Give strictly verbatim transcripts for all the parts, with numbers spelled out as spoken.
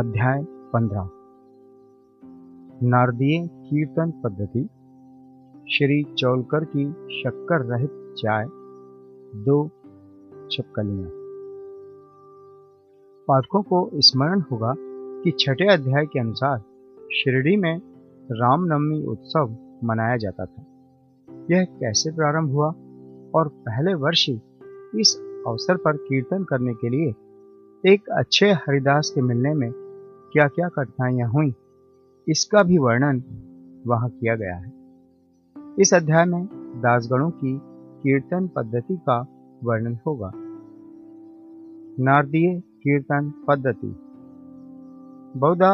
अध्याय पंद्रह नारदीय कीर्तन पद्धति। श्री चौलकर की शक्कर रहित चाय दो छपकलियां। पाठकों को स्मरण होगा कि छठे अध्याय के अनुसार शिरडी में रामनवमी उत्सव मनाया जाता था। यह कैसे प्रारंभ हुआ और पहले वर्ष ही इस अवसर पर कीर्तन करने के लिए एक अच्छे हरिदास के मिलने में क्या क्या कठिनाइयां हुई, इसका भी वर्णन वहां किया गया है। इस अध्याय में दासगणु की कीर्तन पद्धति का वर्णन होगा। नारदीय कीर्तन पद्धति। बहुधा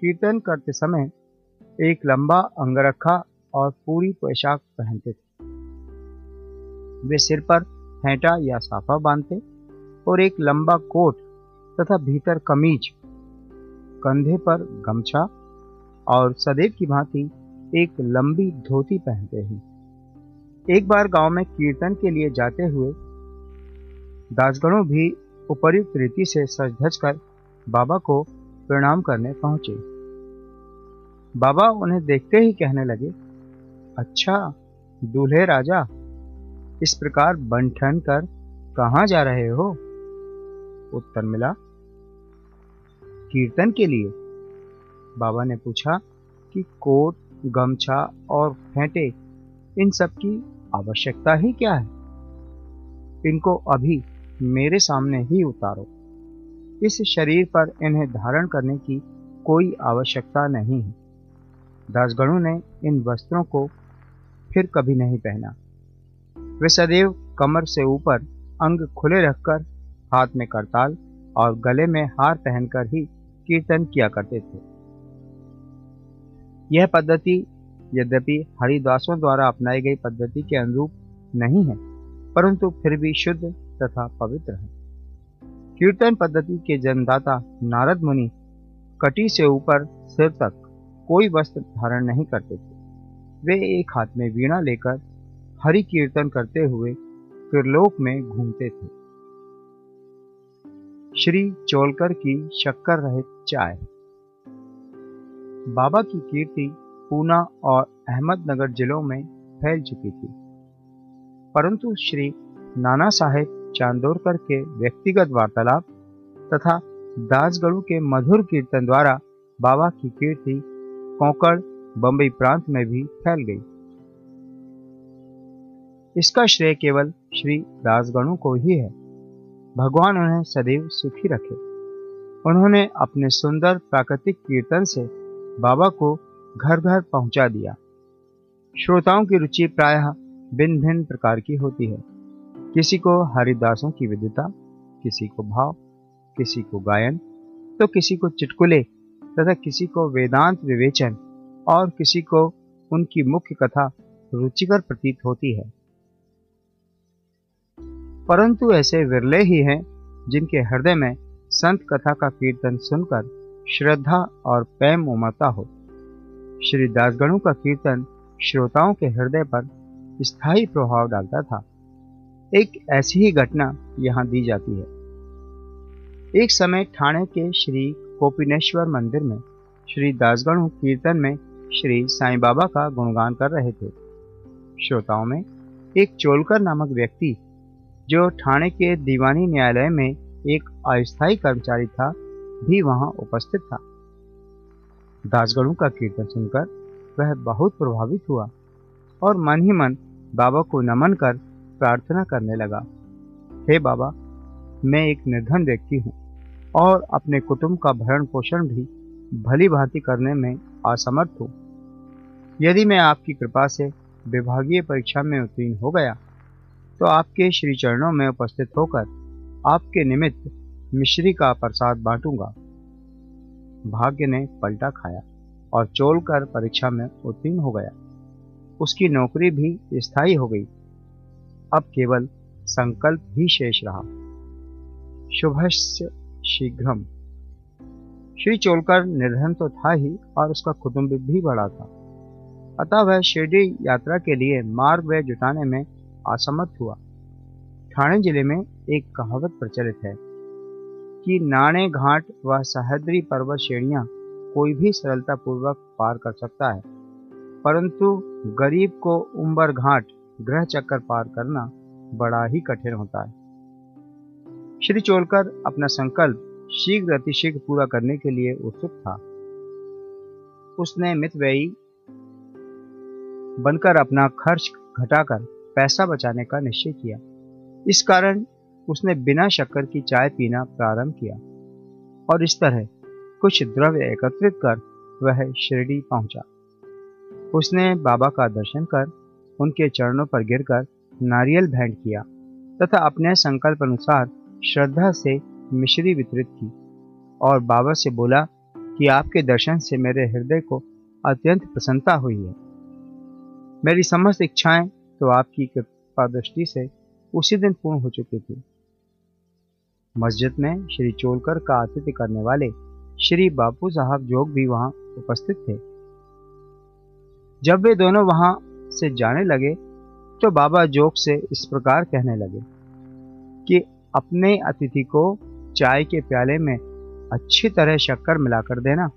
कीर्तन करते समय एक लंबा अंगरखा और पूरी पोशाक पहनते थे। वे सिर पर हैटा या साफा बांधते और एक लंबा कोट तथा भीतर कमीज, कंधे पर गमछा और सदैव की भांति एक लंबी धोती पहनते हैं। एक बार गांव में कीर्तन के लिए जाते हुए दासगणु भी उपयुक्त रीति से सज धज कर बाबा को प्रणाम करने पहुंचे। बाबा उन्हें देखते ही कहने लगे, अच्छा दूल्हे राजा, इस प्रकार बन ठन कर कहां जा रहे हो? उत्तर मिला, कीर्तन के लिए। बाबा ने पूछा कि कोट, गमछा और फेंटे इन सब की आवश्यकता ही क्या है? इनको अभी मेरे सामने ही उतारो। इस शरीर पर इन्हें धारण करने की कोई आवश्यकता नहीं है। दासगणु ने इन वस्त्रों को फिर कभी नहीं पहना। वे सदैव कमर से ऊपर अंग खुले रखकर, हाथ में करताल और गले में हार पहनकर ही कीर्तन किया करते थे। यह पद्धति यद्यपि हरिदासों द्वारा अपनाई गई पद्धति के अनुरूप नहीं है, परंतु फिर भी शुद्ध तथा पवित्र है। कीर्तन पद्धति के जन्मदाता नारद मुनि कटी से ऊपर सिर तक कोई वस्त्र धारण नहीं करते थे। वे एक हाथ में वीणा लेकर हरि कीर्तन करते हुए त्रिलोक में घूमते थे। श्री चौलकर की शक्कर रहित चाय। बाबा की कीर्ति पूना और अहमदनगर जिलों में फैल चुकी थी, परंतु श्री नाना साहेब चांदोरकर के व्यक्तिगत वार्तालाप तथा दासगणु के मधुर कीर्तन द्वारा बाबा की कीर्ति कोंकण बम्बई प्रांत में भी फैल गई। इसका श्रेय केवल श्री दासगणु को ही है। भगवान उन्हें सदैव सुखी रखे। उन्होंने अपने सुंदर प्राकृतिक कीर्तन से बाबा को घर घर पहुंचा दिया। श्रोताओं की रुचि प्रायः भिन्न भिन्न प्रकार की होती है। किसी को हरिदासों की विद्वता, किसी को भाव, किसी को गायन, तो किसी को चुटकुले तथा किसी को वेदांत विवेचन और किसी को उनकी मुख्य कथा रुचिकर प्रतीत होती है। परंतु ऐसे विरले ही हैं जिनके हृदय में संत कथा का कीर्तन सुनकर श्रद्धा और प्रेम उमड़ता हो। श्री दासगणु का कीर्तन श्रोताओं के हृदय पर स्थायी प्रभाव डालता था। एक ऐसी ही घटना यहाँ दी जाती है। एक समय ठाणे के श्री कोपिनेश्वर मंदिर में श्री दासगणु कीर्तन में श्री साईं बाबा का गुणगान कर रहे थे। श्रोताओं में एक चोलकर नामक व्यक्ति, जो ठाणे के दीवानी न्यायालय में एक अस्थायी कर्मचारी था, भी वहां उपस्थित था। दासगणु का कीर्तन सुनकर वह बहुत प्रभावित हुआ और मन ही मन बाबा को नमन कर प्रार्थना करने लगा, हे बाबा, मैं एक निर्धन व्यक्ति हूँ और अपने कुटुंब का भरण पोषण भी भली भांति करने में असमर्थ हूँ। यदि मैं आपकी कृपा से विभागीय परीक्षा में उत्तीर्ण हो गया तो आपके श्री चरणों में उपस्थित होकर आपके निमित्त मिश्री का प्रसाद बांटूंगा। भाग्य ने पलटा खाया और चोलकर परीक्षा में उत्तीर्ण हो गया। उसकी नौकरी भी स्थायी हो गई। अब केवल संकल्प ही शेष रहा। शुभस्य शीघ्रम। श्री चोलकर निर्धन तो था ही और उसका कुटुंब भी बड़ा था, अतः वह शिरडी यात्रा के लिए मार्ग व जुटाने में असमर्थ हुआ। ठाणे जिले में एक कहावत प्रचलित है कि नाणे घाट व सहद्री पर्वत श्रेणियां कोई भी सरलता पूर्वक पार कर सकता है, परंतु गरीब को उम्बर घाट ग्रह चक्कर पार करना बड़ा ही कठिन होता है। श्री चौलकर अपना संकल्प शीघ्र अतिशीघ्र पूरा करने के लिए उत्सुक था। उसने मितव्ययी बनकर अपना खर्च घटाकर पैसा बचाने का निश्चय किया। इस कारण उसने बिना शक्कर की चाय पीना प्रारंभ किया और इस तरह कुछ द्रव्य एकत्रित कर वह शिरडी पहुंचा। उसने बाबा का दर्शन कर उनके चरणों पर गिरकर नारियल भेंट किया तथा अपने संकल्प अनुसार श्रद्धा से मिश्री वितरित की और बाबा से बोला कि आपके दर्शन से मेरे हृदय को अत्यंत प्रसन्नता हुई है। मेरी समस्त इच्छाएं तो आपकी कृपा दृष्टि से उसी दिन पूर्ण हो चुकी थी। मस्जिद में श्री चौलकर का आतिथ्य करने वाले श्री बापू साहब जोग भी वहां उपस्थित थे। जब वे दोनों वहां से जाने लगे तो बाबा जोग से इस प्रकार कहने लगे कि अपने अतिथि को चाय के प्याले में अच्छी तरह शक्कर मिलाकर देना।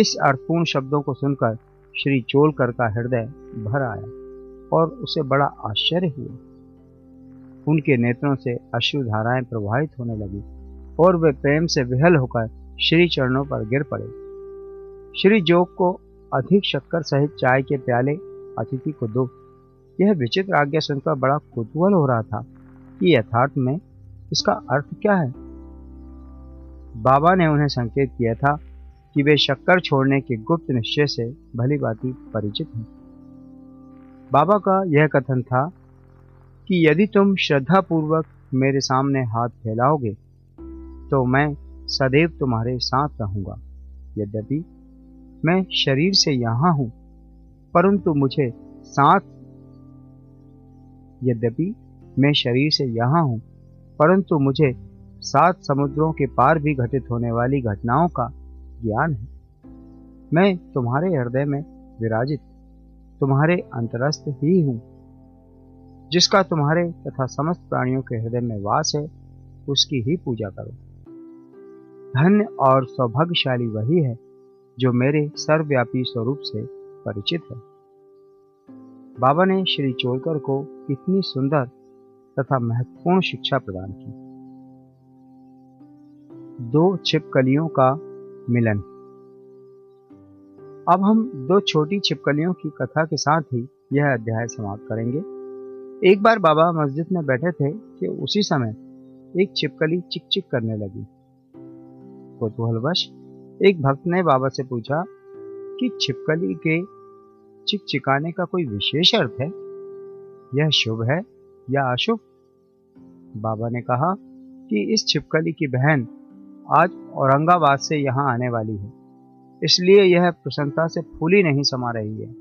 इस अर्थपूर्ण शब्दों को सुनकर श्री चौलकर का हृदय भर आया और उसे बड़ा आश्चर्य हुआ। उनके नेत्रों से अश्रु धाराएं प्रवाहित होने लगी और वे प्रेम से विह्वल होकर श्री चरणों पर गिर पड़े। श्री जोग को अधिक शक्कर सहित चाय के प्याले अतिथि को दो, यह विचित्र आज्ञा सुनकर बड़ा कुतूहल हो रहा था कि यथार्थ में इसका अर्थ क्या है। बाबा ने उन्हें संकेत किया था कि वे शक्कर छोड़ने के गुप्त निश्चय से भली भांति परिचित हैं। बाबा का यह कथन था कि यदि तुम श्रद्धापूर्वक मेरे सामने हाथ फैलाओगे तो मैं सदैव तुम्हारे साथ रहूंगा। यद्यपि मैं शरीर से यहां हूं, परंतु मुझे साथ यद्यपि मैं शरीर से यहां हूं परंतु मुझे सात समुद्रों के पार भी घटित होने वाली घटनाओं का ज्ञान है। मैं तुम्हारे हृदय में विराजित तुम्हारे अंतरस्थ ही हूं। जिसका तुम्हारे तथा समस्त प्राणियों के हृदय में वास है उसकी ही पूजा करो। धन्य और सौभाग्यशाली वही है जो मेरे सर्वव्यापी स्वरूप से परिचित है। बाबा ने श्री चौलकर को इतनी सुंदर तथा महत्वपूर्ण शिक्षा प्रदान की। दो छिपकलियों का मिलन। अब हम दो छोटी छिपकलियों की कथा के साथ ही यह अध्याय समाप्त करेंगे। एक बार बाबा मस्जिद में बैठे थे कि उसी समय एक छिपकली चिक चिक करने लगी। कौतूहलवश एक भक्त ने बाबा से पूछा कि छिपकली के चिक चिकाने का कोई विशेष अर्थ है, यह शुभ है या अशुभ? बाबा ने कहा कि इस छिपकली की बहन आज औरंगाबाद से यहाँ आने वाली है, इसलिए यह प्रसन्नता से फूली नहीं समा रही है।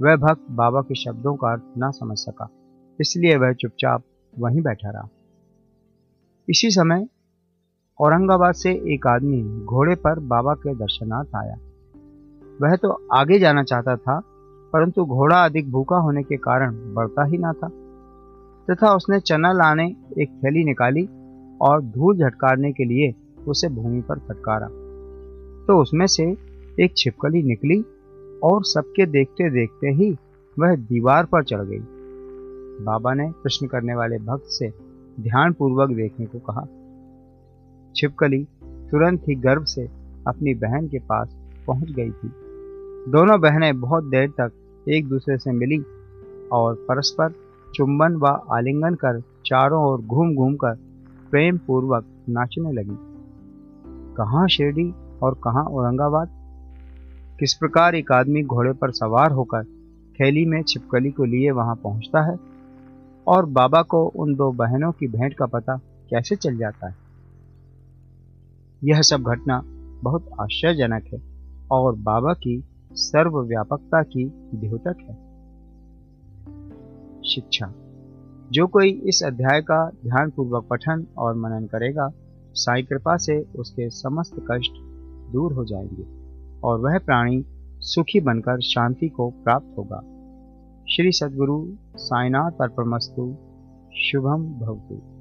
वह भक्त बाबा के शब्दों का अर्थ ना समझ सका, इसलिए वह चुपचाप वहीं बैठा रहा। इसी समय औरंगाबाद से एक आदमी घोड़े पर बाबा के दर्शनार्थ आया। वह तो आगे जाना चाहता था, परंतु घोड़ा अधिक भूखा होने के कारण बढ़ता ही ना था तथा उसने चना लाने एक थैली निकाली और धूल झटकारने के लिए उसे भूमि पर फटकारा तो उसमें से एक छिपकली निकली और सबके देखते देखते ही वह दीवार पर चढ़ गई। बाबा ने प्रश्न करने वाले भक्त से ध्यानपूर्वक देखने को कहा। छिपकली तुरंत ही गर्व से अपनी बहन के पास पहुंच गई थी। दोनों बहनें बहुत देर तक एक दूसरे से मिली और परस्पर चुंबन व आलिंगन कर चारों ओर घूम घूम कर प्रेम पूर्वक नाचने लगी। कहाँ शिरडी और कहाँ औरंगाबाद। किस प्रकार एक आदमी घोड़े पर सवार होकर थैली में छिपकली को लिए वहां पहुंचता है और बाबा को उन दो बहनों की भेंट का पता कैसे चल जाता है। यह सब घटना बहुत आश्चर्यजनक है और बाबा की सर्वव्यापकता की द्योतक है। शिक्षा। जो कोई इस अध्याय का ध्यानपूर्वक पठन और मनन करेगा, साई कृपा से उसके समस्त कष्ट दूर हो जाएंगे और वह प्राणी सुखी बनकर शांति को प्राप्त होगा। श्री सद्गुरु साईनाथ अर्पणमस्तु। शुभम भवतु।